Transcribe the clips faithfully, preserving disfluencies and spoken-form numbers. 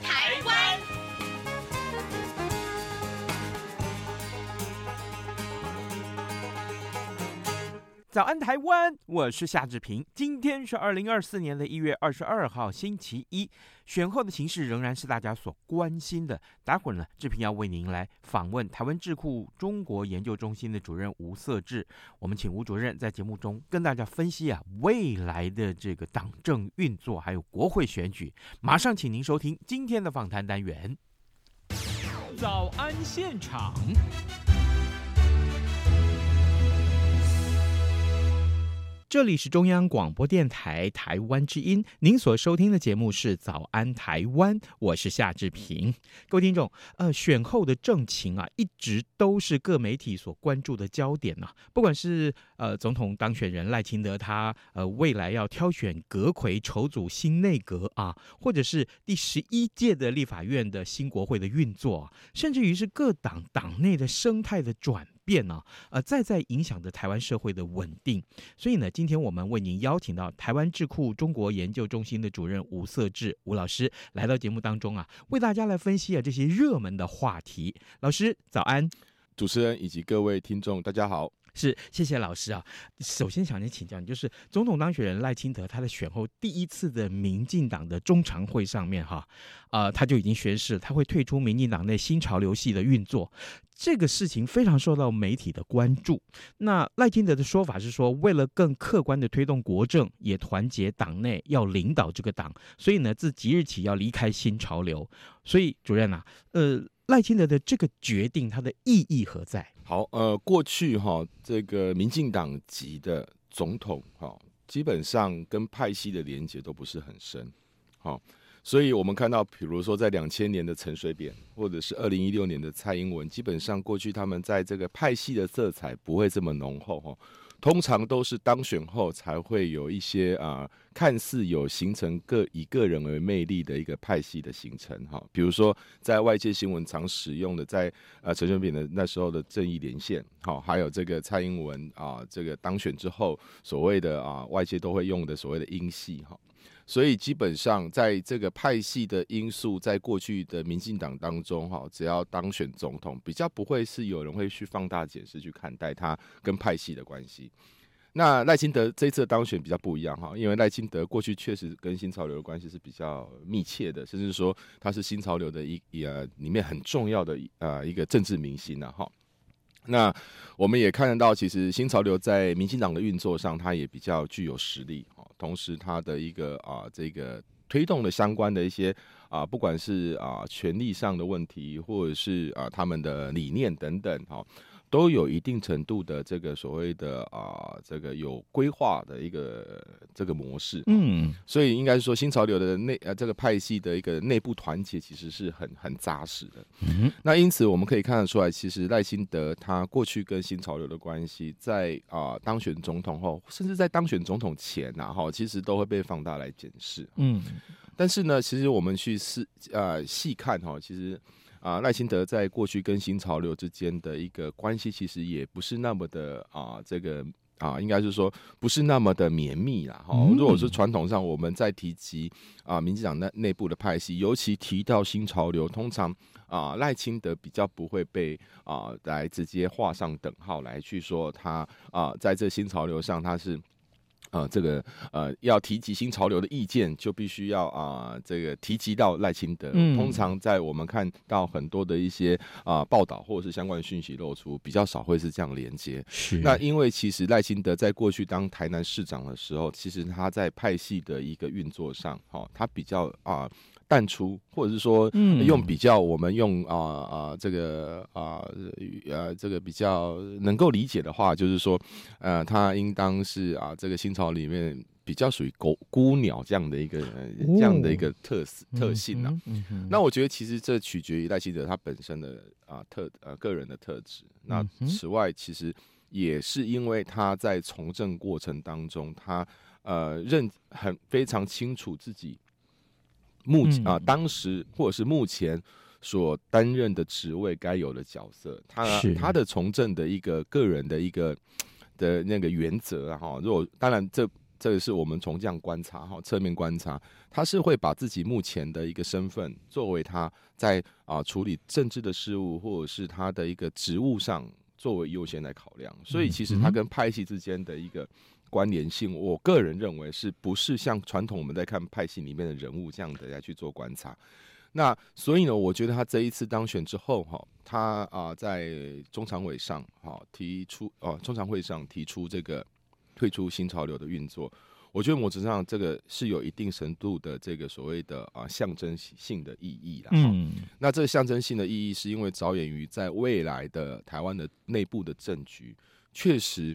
台湾》。早安台湾，我是夏志平。今天是二零二四年的一月二十二号，星期一。选后的情势仍然是大家所关心的。待会儿呢，志平要为您来访问台湾智库中国研究中心的主任吴瑟智。我们请吴主任在节目中跟大家分析啊未来的这个党政运作，还有国会选举。马上请您收听今天的访谈单元。早安现场。这里是中央广播电台台湾之音，您所收听的节目是早安台湾，我是夏志平。各位听众，呃，选后的政情啊，一直都是各媒体所关注的焦点啊。不管是呃总统当选人赖清德他呃未来要挑选阁揆筹组新内阁啊，或者是第十一届的立法院的新国会的运作、啊，甚至于是各党党内的生态的转变。变呢，呃，再再影响着台湾社会的稳定。所以呢，今天我们为您邀请到台湾智库中国研究中心的主任吴瑟智吴老师来到节目当中啊，为大家来分析啊这些热门的话题。老师早安，主持人以及各位听众大家好。是，谢谢老师啊。首先想先请教你，就是总统当选人赖清德他的选后第一次的民进党的中常会上面哈，呃，他就已经宣示他会退出民进党内新潮流系的运作，这个事情非常受到媒体的关注。那赖清德的说法是说，为了更客观的推动国政，也团结党内要领导这个党，所以呢，自即日起要离开新潮流。所以主任啊，呃。赖清德的这个决定，它的意义何在？好，呃，过去哈、哦、这个民进党籍的总统哈、哦，基本上跟派系的连结都不是很深，好、哦，所以我们看到，比如说在两千年的陈水扁，或者是二零一六年的蔡英文，基本上过去他们在这个派系的色彩不会这么浓厚哈、哦，通常都是当选后才会有一些啊、呃，看似有形成个以个人为魅力的一个派系的形成哈。比如说，在外界新闻常使用的，在呃陈水扁的那时候的正义连线，好、哦，还有这个蔡英文啊、呃，这个当选之后所谓的啊、呃、外界都会用的所谓的英系哈、哦。所以基本上在这个派系的因素，在过去的民进党当中哈，只要当选总统，比较不会是有人会去放大解释去看待他跟派系的关系。那赖清德这次的当选比较不一样哈，因为赖清德过去确实跟新潮流的关系是比较密切的，甚至说他是新潮流的一呃里面很重要的呃一个政治明星啊哈。那我们也看得到，其实新潮流在民进党的运作上，它也比较具有实力，同时它的一个啊、呃、这个推动的相关的一些啊、呃，不管是啊、呃、权力上的问题，或者是啊、呃、他们的理念等等，哈、哦，都有一定程度的这个所谓的啊、呃、这个有规划的一个这个模式，嗯，所以应该说新潮流的内呃这个派系的一个内部团结其实是很很扎实的，嗯，那因此我们可以看得出来，其实赖清德他过去跟新潮流的关系，在啊、呃、当选总统后，甚至在当选总统前啊哈，其实都会被放大来检视，嗯，但是呢，其实我们去细呃细看哈，其实。啊，赖清德在过去跟新潮流之间的一个关系，其实也不是那么的啊，这个啊，应该是说不是那么的绵密啦。哈、嗯，如果是传统上我们在提及啊，民进党内内部的派系，尤其提到新潮流，通常啊，赖清德比较不会被啊来直接画上等号来去说他啊，在这新潮流上他是。呃，这个呃，要提及新潮流的意见，就必须要啊、呃，这个提及到赖清德、嗯。通常在我们看到很多的一些啊、呃、报道或者是相关的讯息露出，比较少会是这样连接。是。那因为其实赖清德在过去当台南市长的时候，其实他在派系的一个运作上，哈、哦，他比较啊。呃淡出，或者是说、嗯、用比较我们用啊啊、呃呃、这个啊 呃, 呃这个比较能够理解的话，就是说，呃，他应当是啊、呃、这个新潮里面。比较属于孤孤鸟这样的一个、哦、这样的一个特特性啊、嗯嗯。那我觉得其实这取决于赖清德他本身的啊特呃个人的特质。那此外，其实也是因为他在从政过程当中，他呃认很非常清楚自己目啊、呃、当时或者是目前所担任的职位该有的角色，他他的从政的一个个人的一个的那个原则啊，如果当然这这是我们从这样观察哈，侧面观察，他是会把自己目前的一个身份作为他在啊、呃、处理政治的事务或者是他的一个职务上作为优先来考量，所以其实他跟派系之间的一个关联性，我个人认为是不是像传统我们在看派系里面的人物这样的来去做观察。那所以呢，我觉得他这一次当选之后哈，他啊、呃、在中常委上哈提出哦、呃、中常会上提出这个退出新潮流的运作，我觉得某种程度上这个是有一定程度的这个所谓的啊、呃、象征性的意义啦。嗯，那这个象征性的意义是因为着眼于在未来的台湾的内部的政局，确实，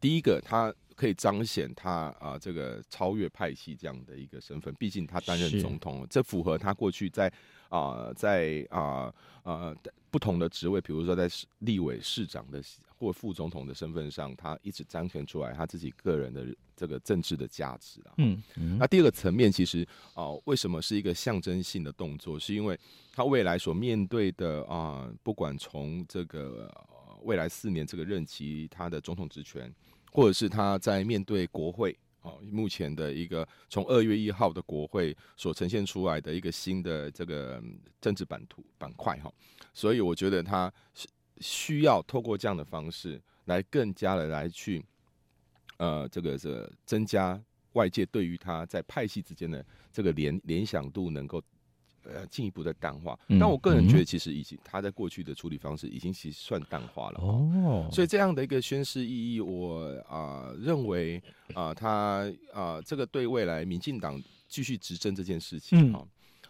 第一个他可以彰显他啊、呃、这个超越派系这样的一个身份，毕竟他担任总统，这符合他过去在啊、呃、在啊 呃, 呃不同的职位，比如说在立委、市长的或副总统的身份上，他一直彰显出来他自己个人的这个政治的价值啦。嗯嗯。那第二个层面，其实啊、呃，为什么是一个象征性的动作？是因为他未来所面对的啊、呃，不管从这个、呃、未来四年这个任期，他的总统职权，或者是他在面对国会。哦，目前的一个从二月一号的国会所呈现出来的一个新的这个政治版图板块哈，所以我觉得他需要透过这样的方式来更加的来去，呃，这个这增加外界对于他在派系之间的这个联联想度能够呃进一步的淡化。但我个人觉得，其实已经他在过去的处理方式已经其实算淡化了哦。所以这样的一个宣示意义，我啊、呃、认为啊、呃，他啊、呃、这个对未来民进党继续执政这件事情啊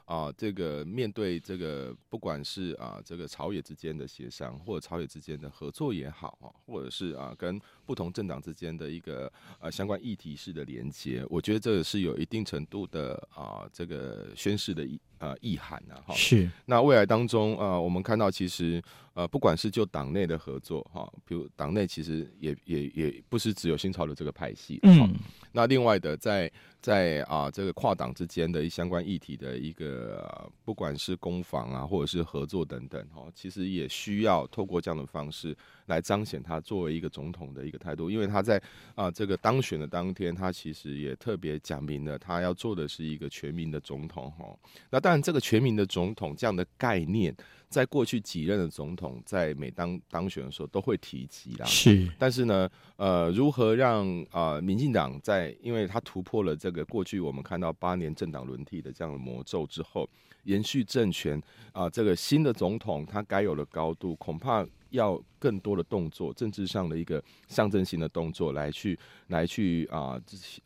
啊、呃，这个面对这个不管是啊、呃、这个朝野之间的协商，或者朝野之间的合作也好啊，或者是啊、呃、跟不同政党之间的一个呃相关议题式的连接，我觉得这是有一定程度的啊、呃、这个宣示的意义。呃，意涵啊，是。那未来当中，呃，我们看到其实，呃，不管是就党内的合作哈，比如党内其实也也也不是只有新潮流这个派系，嗯。那另外的在，在在啊、呃、这个跨党之间的相关议题的一个，呃、不管是攻防啊，或者是合作等等哈，其实也需要透过这样的方式来彰显他作为一个总统的一个态度，因为他在啊、呃、这个当选的当天，他其实也特别讲明了，他要做的是一个全民的总统哈。那当然但这个全民的总统这样的概念，在过去几任的总统在每当当选的时候都会提及啦。是，但是呢，呃，如何让啊、呃、民进党在，因为他突破了这个过去我们看到八年政党轮替的这样的魔咒之后，延续政权啊、呃，这个新的总统他该有的高度，恐怕要更多的动作，政治上的一个象征性的动作来去来去啊、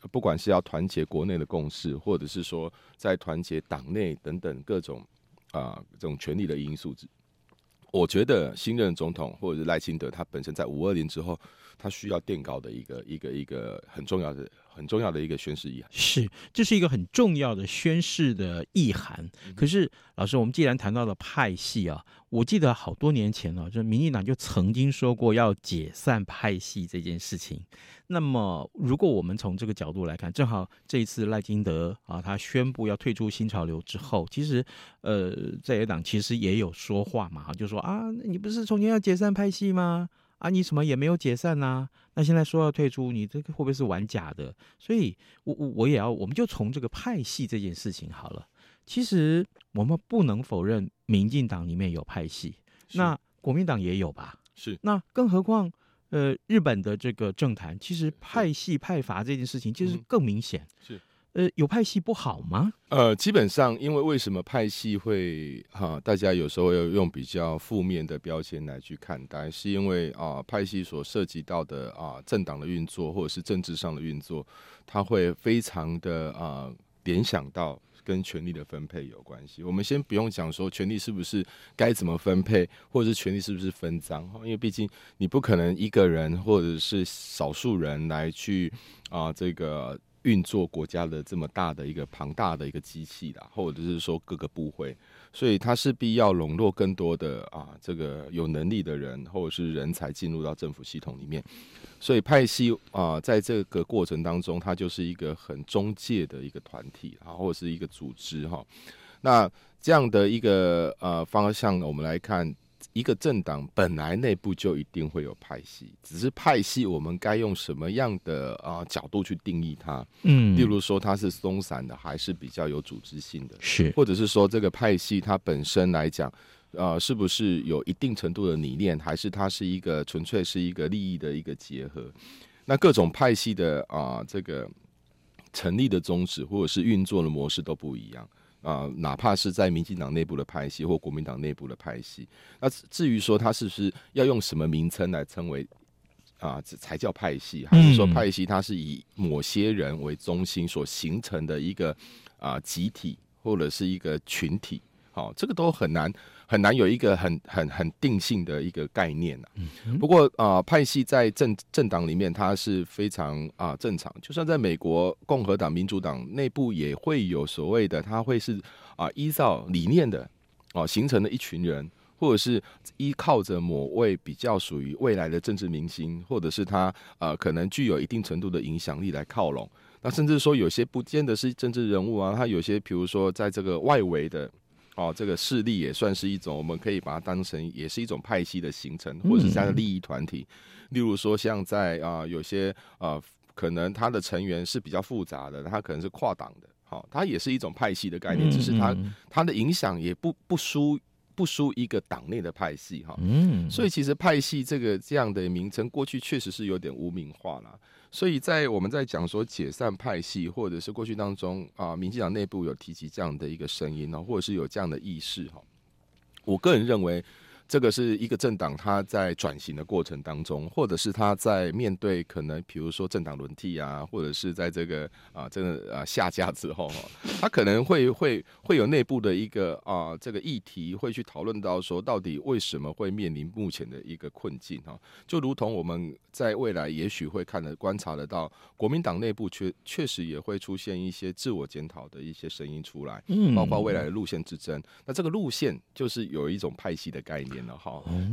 呃，不管是要团结国内的共识，或者是说在团结党内等等各种啊、呃、这种权力的因素，我觉得新任总统或者是赖清德他本身在五二零之后，他需要垫高的一个一个一个很重要的。很重要的一个宣示意涵，是，这是一个很重要的宣示的意涵。可是老师，我们既然谈到了派系啊，我记得好多年前啊，就民进党就曾经说过要解散派系这件事情。那么如果我们从这个角度来看，正好这一次赖清德啊，他宣布要退出新潮流之后，其实呃在野党其实也有说话嘛，就说啊，你不是从前要解散派系吗？啊，你什么也没有解散啊，那现在说要退出，你这个会不会是玩假的？所以我我也要，我们就从这个派系这件事情好了。其实我们不能否认，民进党里面有派系，那国民党也有吧？是。那更何况，呃，日本的这个政坛，其实派系派阀这件事情，其实更明显。嗯、是。呃，有派系不好吗？呃，基本上，因为为什么派系会哈、啊，大家有时候要用比较负面的标签来去看待，是因为啊，派系所涉及到的啊，政党的运作或者是政治上的运作，它会非常的啊。联想到跟权力的分配有关系。我们先不用讲说权力是不是该怎么分配，或者是权力是不是分赃，因为毕竟你不可能一个人或者是少数人来去啊、呃、这个运作国家的这么大的一个庞大的一个机器啦，或者是说各个部会，所以它势必要笼络更多的啊这个有能力的人或者是人才进入到政府系统里面。所以派系啊、呃，在这个过程当中，它就是一个很中介的一个团体啊，或者是一个组织哈。那这样的一个呃方向，我们来看，一个政党本来内部就一定会有派系，只是派系我们该用什么样的啊、呃、角度去定义它？嗯，例如说它是松散的，还是比较有组织性的？是，或者是说这个派系它本身来讲。呃，是不是有一定程度的理念，还是它是一个纯粹是一个利益的一个结合？那各种派系的啊、呃，这个成立的宗旨或者是运作的模式都不一样啊、呃。哪怕是在民进党内部的派系或国民党内部的派系，那至于说它是不是要用什么名称来称为啊、呃、才叫派系，还是说派系它是以某些人为中心所形成的一个啊、呃、集体或者是一个群体？好、哦，这个都很难。很难有一个很很很定性的一个概念、啊、不过啊、呃，派系在政政党里面它是非常啊、呃、正常，就像在美国共和党、民主党内部也会有所谓的，它会是啊、呃、依照理念的哦、呃、形成的一群人，或者是依靠着某位比较属于未来的政治明星，或者是他呃可能具有一定程度的影响力来靠拢。那甚至说有些不见得是政治人物啊，他有些比如说在这个外围的。哦，这个势力也算是一种，我们可以把它当成也是一种派系的形成，或者是它的利益团体。嗯、例如说，像在啊、呃、有些啊、呃，可能它的成员是比较复杂的，它可能是跨党的，好、哦，它也是一种派系的概念，嗯、只是它它的影响也不不输不输一个党内的派系哈、哦。嗯，所以其实派系这个这样的名称，过去确实是有点污名化了。所以在我们在讲说解散派系，或者是过去当中啊、呃，民进党内部有提及这样的一个声音呢，或者是有这样的意识哈。我个人认为，这个是一个政党它在转型的过程当中，或者是它在面对可能比如说政党轮替啊，或者是在这个啊真的啊下架之后，它可能会会会有内部的一个啊、呃、这个议题会去讨论到说到底为什么会面临目前的一个困境哈、啊，就如同我们在未来也许会看得观察得到，国民党内部确确实也会出现一些自我检讨的一些声音出来，包括未来的路线之争。那这个路线就是有一种派系的概念。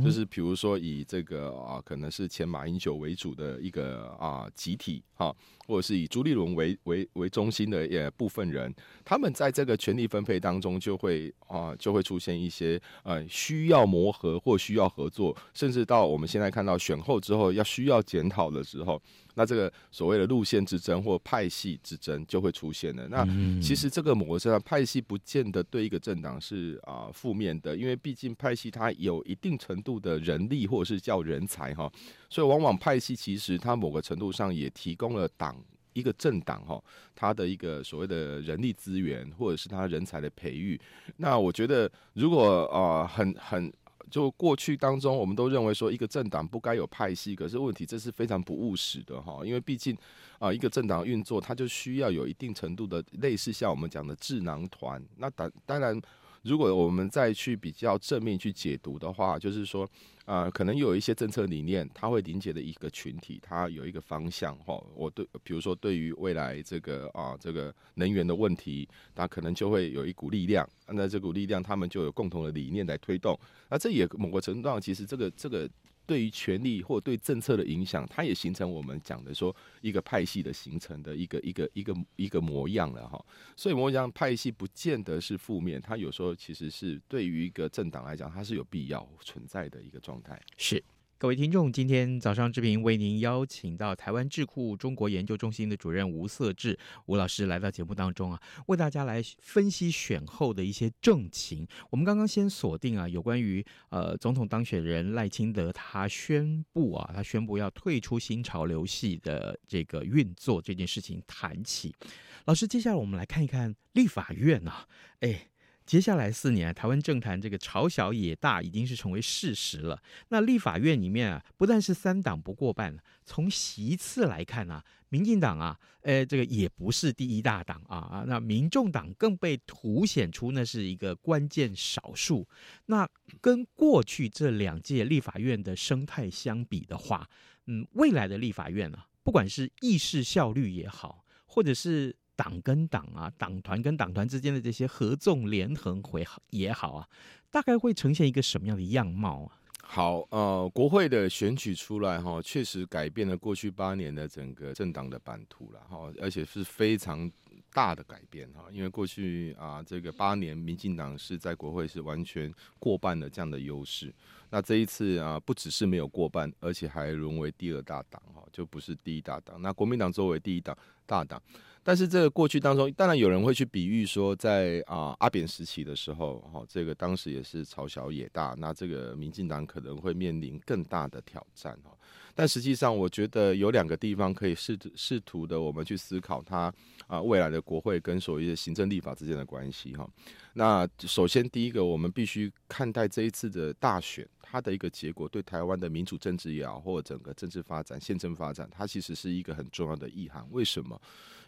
就是比如说以这个啊，可能是前马英九为主的一个啊集体哈、啊，或者是以朱立伦为为为中心的也部分人，他们在这个权力分配当中就会啊就会出现一些呃需要磨合或需要合作，甚至到我们现在看到选后之后要需要检讨的时候，那这个所谓的路线之争或派系之争就会出现了。那其实这个模式上，派系不见得对一个政党是啊负面的，因为毕竟派系它有一定程度的人力或者是叫人才哈，所以往往派系其实它某个程度上也提供了党一个政党哈它的一个所谓的人力资源或者是它人才的培育。那我觉得如果呃很很。就过去当中，我们都认为说一个政党不该有派系，可是问题这是非常不务实的哈，因为毕竟啊、呃，一个政党运作它就需要有一定程度的类似像我们讲的智囊团。那当然，如果我们再去比较正面去解读的话，就是说啊、呃，可能有一些政策理念，它会凝结的一个群体，它有一个方向哈。我对，比如说对于未来这个啊、呃、这个能源的问题，它可能就会有一股力量。那这股力量，他们就有共同的理念来推动。那这也某个程度上，其实这个这个对于权力或对政策的影响，它也形成我们讲的说一个派系的形成的一个一个一个一个模样了哈。所以我讲派系不见得是负面，它有时候其实是对于一个政党来讲，它是有必要存在的一个状态。是。各位听众，今天早上志平为您邀请到台湾智库中国研究中心的主任吴瑟智吴老师来到节目当中啊，为大家来分析选后的一些政情。我们刚刚先锁定啊，有关于呃总统当选人赖清德他宣布啊，他宣布要退出新潮流系的这个运作这件事情谈起。老师，接下来我们来看一看立法院啊，哎。接下来四年，台湾政坛这个朝小野大已经是成为事实了。那立法院里面啊，不但是三党不过半，从席次来看啊，民进党啊，呃，这个也不是第一大党啊，那民众党更被凸显出那是一个关键少数。那跟过去这两届立法院的生态相比的话，嗯，未来的立法院啊，不管是议事效率也好，或者是党跟党啊，党团跟党团之间的这些合纵连横也好啊，大概会呈现一个什么样的样貌啊？好，呃，国会的选举出来哈，确实改变了过去八年的整个政党的版图了哈，而且是非常大的改变哈，因为过去啊、呃、这个八年，民进党是在国会是完全过半的这样的优势。那这一次啊，不只是没有过半，而且还沦为第二大党哈，就不是第一大党。那国民党作为第一党大党。但是这个过去当中，当然有人会去比喻说在，在、呃、啊阿扁时期的时候，哦，这个当时也是朝小野大，那这个民进党可能会面临更大的挑战，哦，但实际上，我觉得有两个地方可以试试图的我们去思考它啊、呃、未来的国会跟所谓的行政立法之间的关系哈、哦。那首先第一个，我们必须看待这一次的大选，它的一个结果对台湾的民主政治也好，或整个政治发展、宪政发展，它其实是一个很重要的意涵。为什么？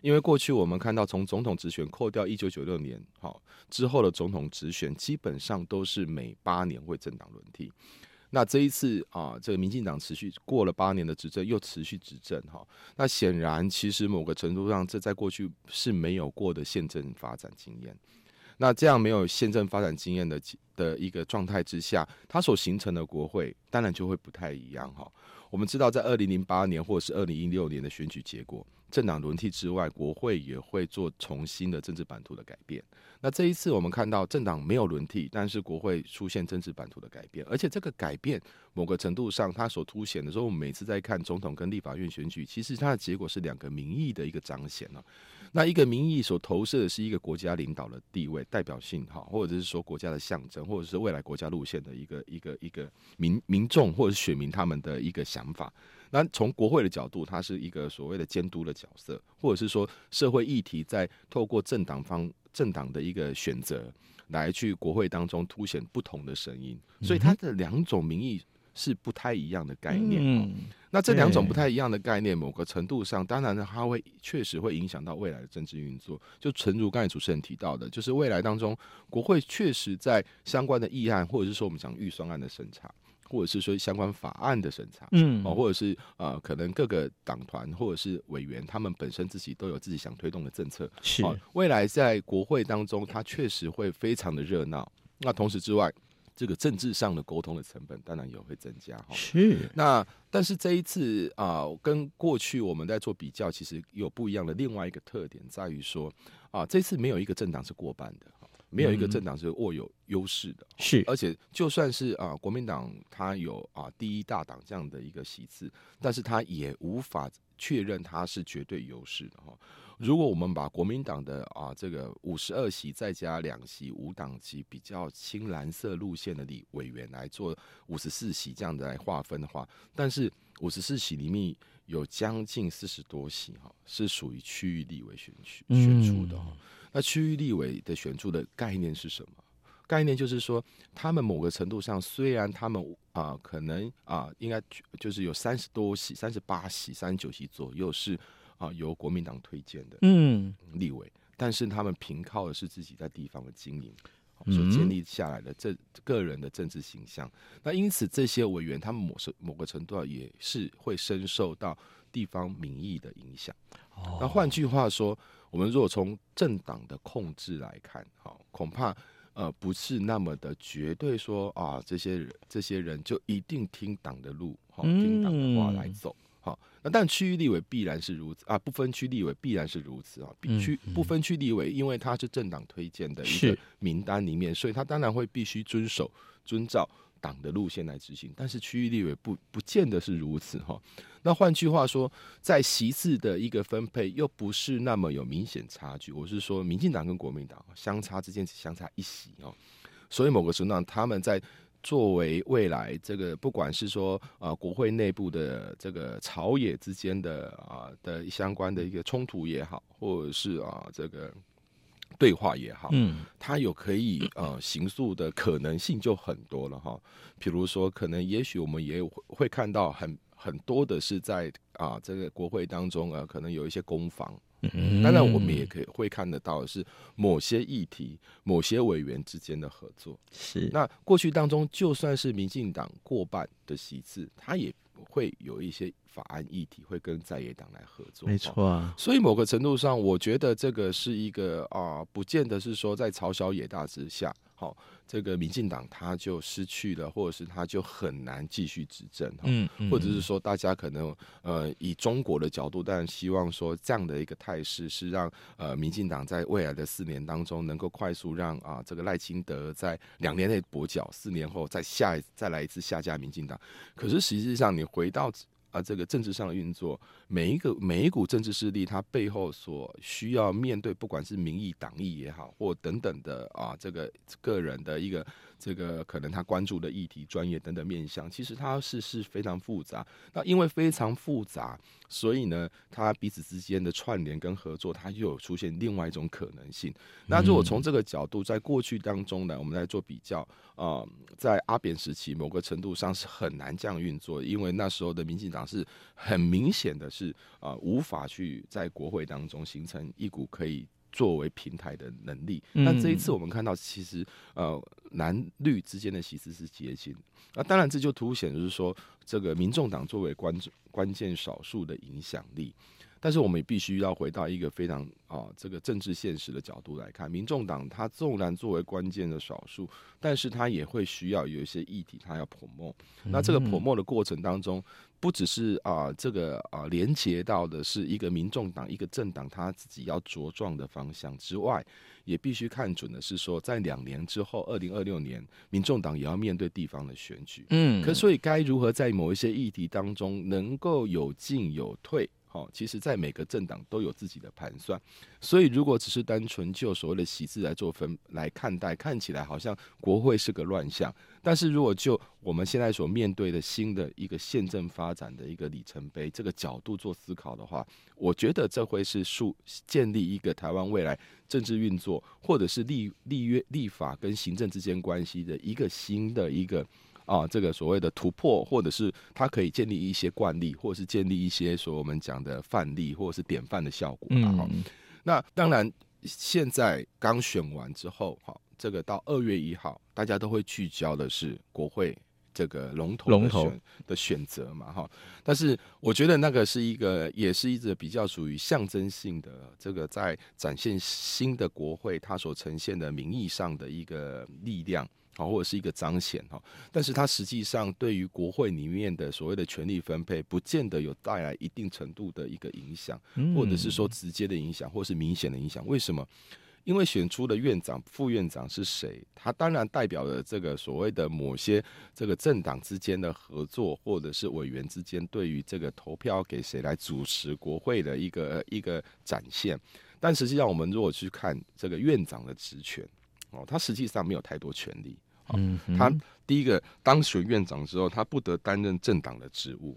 因为过去我们看到，从总统直选扣掉一九九六年好之后的总统直选，基本上都是每八年会政党轮替。那这一次啊，这个民进党持续过了八年的执政，又持续执政哈。那显然，其实某个程度上，这在过去是没有过的宪政发展经验。那这样没有宪政发展经验的的一个状态之下，它所形成的国会，当然就会不太一样哈。我们知道，在二零零八年或者是二零一六年的选举结果。政党轮替之外，国会也会做重新的政治版图的改变。那这一次我们看到政党没有轮替，但是国会出现政治版图的改变，而且这个改变某个程度上，它所凸显的时候，我们每次在看总统跟立法院选举，其实它的结果是两个民意的一个彰显、啊、那一个民意所投射的是一个国家领导的地位、代表性，或者是说国家的象征，或者是未来国家路线的一个一个一个 民, 民众或者选民他们的一个想法。那从国会的角度，它是一个所谓的监督的角色，或者是说社会议题在透过政党方政党的一个选择来去国会当中凸显不同的声音，所以它的两种民意是不太一样的概念、嗯哦、那这两种不太一样的概念，某个程度上当然它会确实会影响到未来的政治运作，就诚如刚才主持人提到的，就是未来当中国会确实在相关的议案，或者是说我们讲预算案的审查，或者是说相关法案的审查、嗯哦、或者是、呃、可能各个党团或者是委员他们本身自己都有自己想推动的政策、哦、未来在国会当中它确实会非常的热闹。那同时之外，这个政治上的沟通的成本当然也会增加、哦、是那但是这一次、呃、跟过去我们在做比较，其实有不一样的另外一个特点在于说、呃、这次没有一个政党是过半的，没有一个政党是握有优势的，是、嗯，而且就算是啊、呃、国民党他有啊、呃、第一大党这样的一个席次，但是他也无法确认他是绝对优势的哈。如果我们把国民党的啊这个五十二席再加两席无党籍比较青蓝色路线的委员来做五十四席这样的来划分的话，但是五十四席里面有将近四十多席哈是属于区域立委选区选出的哈。嗯，那区域立委的选出的概念是什么？概念就是说，他们某个程度上，虽然他们啊、呃、可能啊、呃、应该就是有三十多席、三十八席、三十九席左右是啊、呃、由国民党推荐的嗯立委，但是他们凭靠的是自己在地方的经营所建立下来的这个人的政治形象。那因此，这些委员他们 某, 某个程度也是会深受到地方民意的影响。哦、那换句话说，我们如果从政党的控制来看，哦、恐怕呃不是那么的绝对说啊，这些人这些人就一定听党的路，哦、听党的话来走。嗯哦、那但区域立委必然是如此啊，不分区立委必然是如此啊。区、嗯、不分区立委，因为他是政党推荐的一个名单里面，所以他当然会必须遵守、遵照党的路线来执行。但是区域立委不不见得是如此哈、哦。那换句话说，在席次的一个分配又不是那么有明显差距。我是说，民进党跟国民党相差之间只相差一席哦，所以某个程度上他们在。作为未来这个不管是说啊、呃、国会内部的这个朝野之间的啊、呃、的相关的一个冲突也好，或者是啊、呃、这个对话也好，嗯，它有可以呃形塑的可能性就很多了哈。比如说，可能也许我们也会看到很很多的是在啊、呃、这个国会当中啊、呃，可能有一些攻防。当然，我们也可以会看得到是某些议题、某些委员之间的合作。是那过去当中，就算是民进党过半的席次，他也会有一些法案议题会跟在野党来合作。没错啊，所以某个程度上，我觉得这个是一个啊、呃，不见得是说在朝小野大之下，好、哦，这个民进党他就失去了，或者是他就很难继续执政、哦嗯嗯、或者是说大家可能呃以中国的角度，当然希望说这样的一个态势是让呃民进党在未来的四年当中能够快速让啊、呃、这个赖清德在两年内跛脚，四年后再下再来一次下架民进党。可是实际上你回到啊，这个政治上的运作，每一个每一股政治势力，它背后所需要面对，不管是民意、党意也好，或等等的啊，这个个人的一个这个可能他关注的议题、专业等等面向，其实它是是非常复杂。那因为非常复杂，所以呢，它彼此之间的串联跟合作，它又有出现另外一种可能性。那如果从这个角度，在过去当中呢，我们来做比较啊、呃，在阿扁时期，某个程度上是很难这样运作，因为那时候的民进党是很明显的是啊、呃，无法去在国会当中形成一股可以作为平台的能力。那这一次我们看到，其实呃蓝绿之间的席次是接近。那、啊、当然这就凸显就是说，这个民众党作为关关键少数的影响力。但是我们必须要回到一个非常啊、呃、这个政治现实的角度来看，民众党它纵然作为关键的少数，但是它也会需要有一些议题，它要 promote。那这个 promote 的过程当中，不只是啊、呃、这个啊、呃、连接到的是一个民众党一个政党它自己要茁壮的方向之外，也必须看准的是说，在两年之后，二零二六年，民众党也要面对地方的选举。嗯，可所以该如何在某一些议题当中能够有进有退？哦、其实在每个政党都有自己的盘算，所以如果只是单纯就所谓的席次来做分来看待，看起来好像国会是个乱象，但是如果就我们现在所面对的新的一个宪政发展的一个里程碑这个角度做思考的话，我觉得这会是建立一个台湾未来政治运作或者是 立, 立, 立法跟行政之间关系的一个新的一个啊，这个所谓的突破，或者是它可以建立一些惯例，或者是建立一些所我们讲的范例，或者是典范的效果、嗯、那当然，现在刚选完之后，这个到二月一号，大家都会聚焦的是国会这个龙头的 选, 的选择嘛，但是我觉得那个是一个，也是一个比较属于象征性的，这个在展现新的国会它所呈现的民意上的一个力量。或者是一个彰显，但是它实际上对于国会里面的所谓的权力分配不见得有带来一定程度的一个影响，或者是说直接的影响，或是明显的影响。为什么？因为选出的院长、副院长是谁，他当然代表了这个所谓的某些这个政党之间的合作，或者是委员之间对于这个投票给谁来主持国会的一个一个展现。但实际上我们如果去看这个院长的职权、哦、他实际上没有太多权力。嗯、他第一个当选院长之后，他不得担任政党的职务。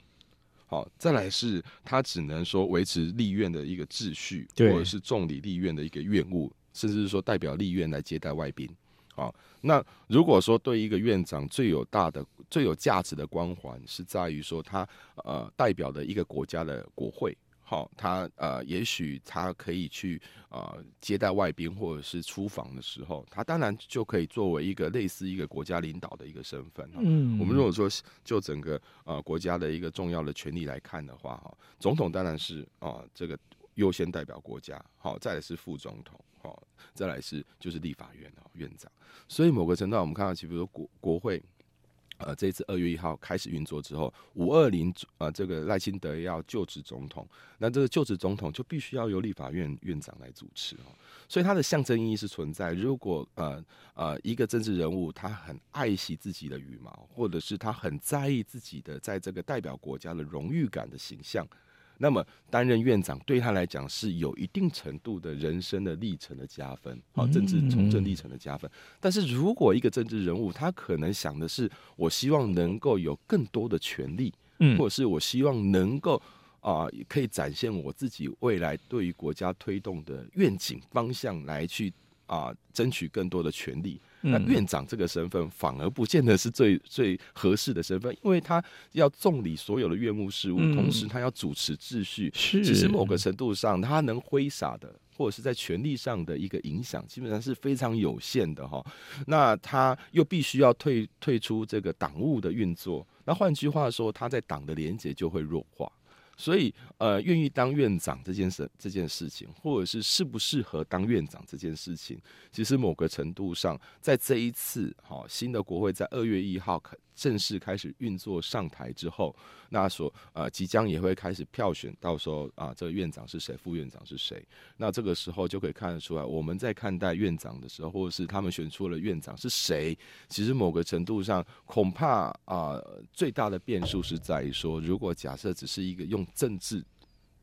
好，再来是他只能说维持立院的一个秩序，或者是重理立院的一个院务，甚至是说代表立院来接待外宾。好，那如果说对一个院长最有大的、最有价值的光环，是在于说他呃代表的一个国家的国会。好、哦，他呃，也许他可以去呃接待外宾或者是出访的时候，他当然就可以作为一个类似一个国家领导的一个身份、哦。嗯，我们如果说就整个呃国家的一个重要的权力来看的话，哈、哦，总统当然是啊、呃、这个优先代表国家，好、哦，再来是副总统，好、哦，再来是就是立法院哦院长。所以某个程度上，我们看到，比如说国国会。呃，这一次二月一号开始运作之后，五二零呃，这个赖清德要就职总统，那这个就职总统就必须要由立法院院长来主持、哦、所以它的象征意义是存在。如果呃呃一个政治人物他很爱惜自己的羽毛，或者是他很在意自己的在这个代表国家的荣誉感的形象，那么担任院长对他来讲是有一定程度的人生的历程的加分，好，政治从政历程的加分。但是如果一个政治人物，他可能想的是，我希望能够有更多的权利，或者是我希望能够啊、呃，可以展现我自己未来对于国家推动的愿景方向来去啊争取更多的权利。那院长这个身份反而不见得是最最合适的身份，因为他要纵理所有的院牧事务，嗯、同时他要主持秩序。其实某个程度上，他能挥洒的，或者是在权力上的一个影响，基本上是非常有限的哈。那他又必须要退退出这个党务的运作。那换句话说，他在党的连结就会弱化。所以，呃，愿意当院长这件事，这件事情，或者是适不适合当院长这件事情，其实某个程度上，在这一次哈、哦、新的国会在二月一号正式开始运作上台之后，那所呃即将也会开始票选，到时候啊、呃、这个院长是谁，副院长是谁，那这个时候就可以看得出来，我们在看待院长的时候，或者是他们选出了院长是谁，其实某个程度上恐怕啊、呃、最大的变数是在于说，如果假设只是一个用政治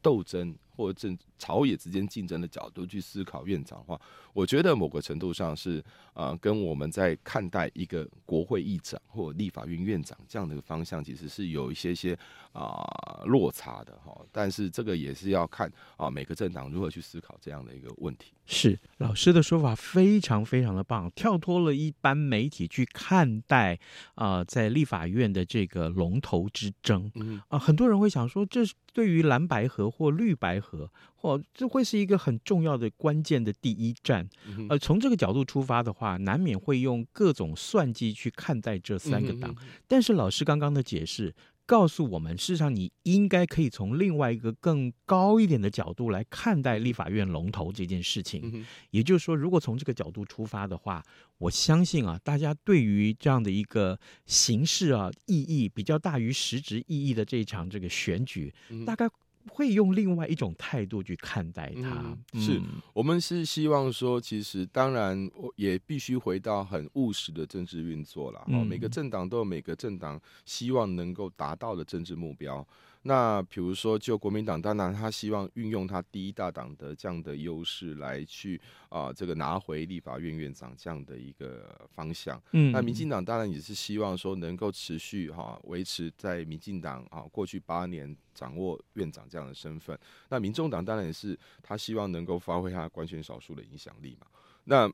斗争或者朝野之间竞争的角度去思考院长的话，我觉得某个程度上是、呃、跟我们在看待一个国会议长或立法院院长这样的一个方向其实是有一些些、呃、落差的，但是这个也是要看、呃、每个政党如何去思考这样的一个问题。是，老师的说法非常非常的棒，跳脱了一般媒体去看待、呃、在立法院的这个龙头之争、嗯呃、很多人会想说，这对于蓝白合或绿白合或这会是一个很重要的关键的第一战，呃，从这个角度出发的话，难免会用各种算计去看待这三个党。但是老师刚刚的解释告诉我们，事实上你应该可以从另外一个更高一点的角度来看待立法院龙头这件事情。也就是说，如果从这个角度出发的话，我相信啊，大家对于这样的一个形式啊意义比较大于实质意义的这一场这个选举，大概会用另外一种态度去看待它、嗯、是我们是希望说，其实当然也必须回到很务实的政治运作啦、嗯哦、每个政党都有每个政党希望能够达到的政治目标。那比如说就国民党，当然他希望运用他第一大党的这样的优势来去、呃、这个拿回立法院院长这样的一个方向、嗯、那民进党当然也是希望说能够持续、啊、维持在民进党、啊、过去八年掌握院长这样的身份。那民众党当然也是他希望能够发挥他官选少数的影响力嘛。那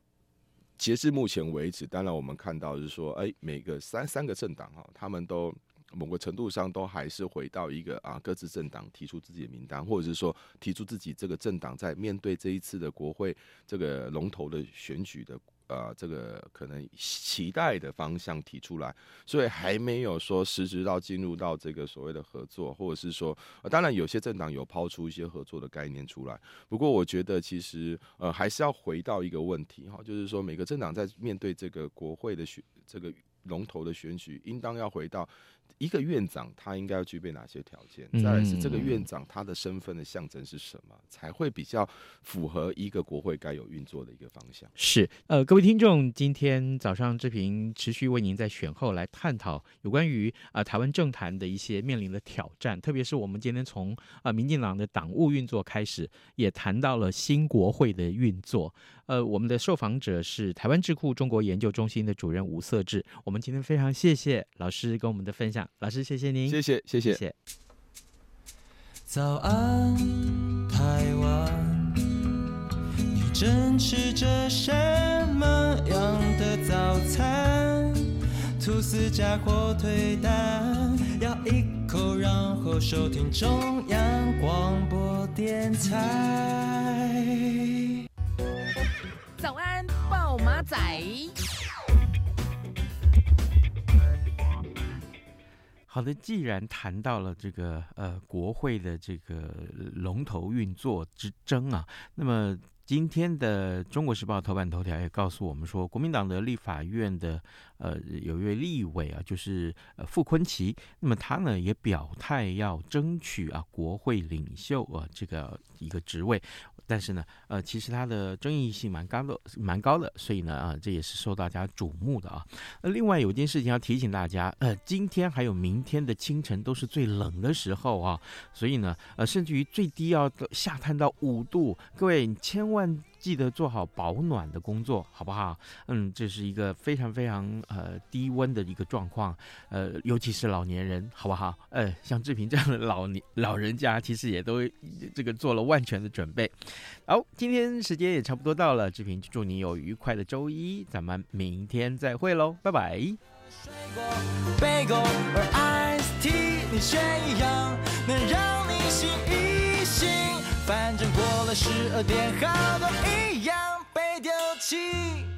截至目前为止，当然我们看到是说，哎，每个 三, 三个政党、啊、他们都某个程度上都还是回到一个啊，各自政党提出自己的名单，或者是说提出自己这个政党在面对这一次的国会这个龙头的选举的呃这个可能期待的方向提出来，所以还没有说实质到进入到这个所谓的合作，或者是说、呃、当然有些政党有抛出一些合作的概念出来。不过我觉得其实呃还是要回到一个问题哈，就是说每个政党在面对这个国会的选这个龙头的选举，应当要回到一个院长他应该要具备哪些条件，再来是这个院长他的身份的象征是什么，才会比较符合一个国会该有运作的一个方向。是，呃，各位听众，今天早上志平持续为您在选后来探讨有关于、呃、台湾政坛的一些面临的挑战，特别是我们今天从、呃、民进党的党务运作开始，也谈到了新国会的运作。呃，我们的受访者是台湾智库中国研究中心的主任吴瑟智，我们今天非常谢谢老师跟我们的分享。老师，谢谢您，谢谢，谢谢。谢谢。早安，台湾，你正吃着什么样的早餐？吐司加火腿蛋，咬一口，然后收听中央广播电台。早安，暴马仔。好的，既然谈到了这个呃国会的这个龙头运作之争啊，那么今天的《中国时报》头版头条也告诉我们说，国民党的立法院的呃有一位立委啊，就是呃傅崐萁，那么他呢也表态要争取啊国会领袖啊这个一个职位。但是呢，呃，其实它的争议性蛮高的，蛮高的，所以呢，啊、呃，这也是受大家瞩目的啊。那另外有件事情要提醒大家，呃，今天还有明天的清晨都是最冷的时候啊，所以呢，呃，甚至于最低要下探到五度，各位你千万记得做好保暖的工作，好不好？嗯，这是一个非常非常呃低温的一个状况，呃，尤其是老年人，好不好？呃，像志平这样的老年老人家，其实也都这个做了万全的准备。好，今天时间也差不多到了，志平祝你有愉快的周一，咱们明天再会喽，拜拜。水果 Bagel or Iced Tea， 你选一样能让你醒一醒，反正过了十二点好都一样被丢弃。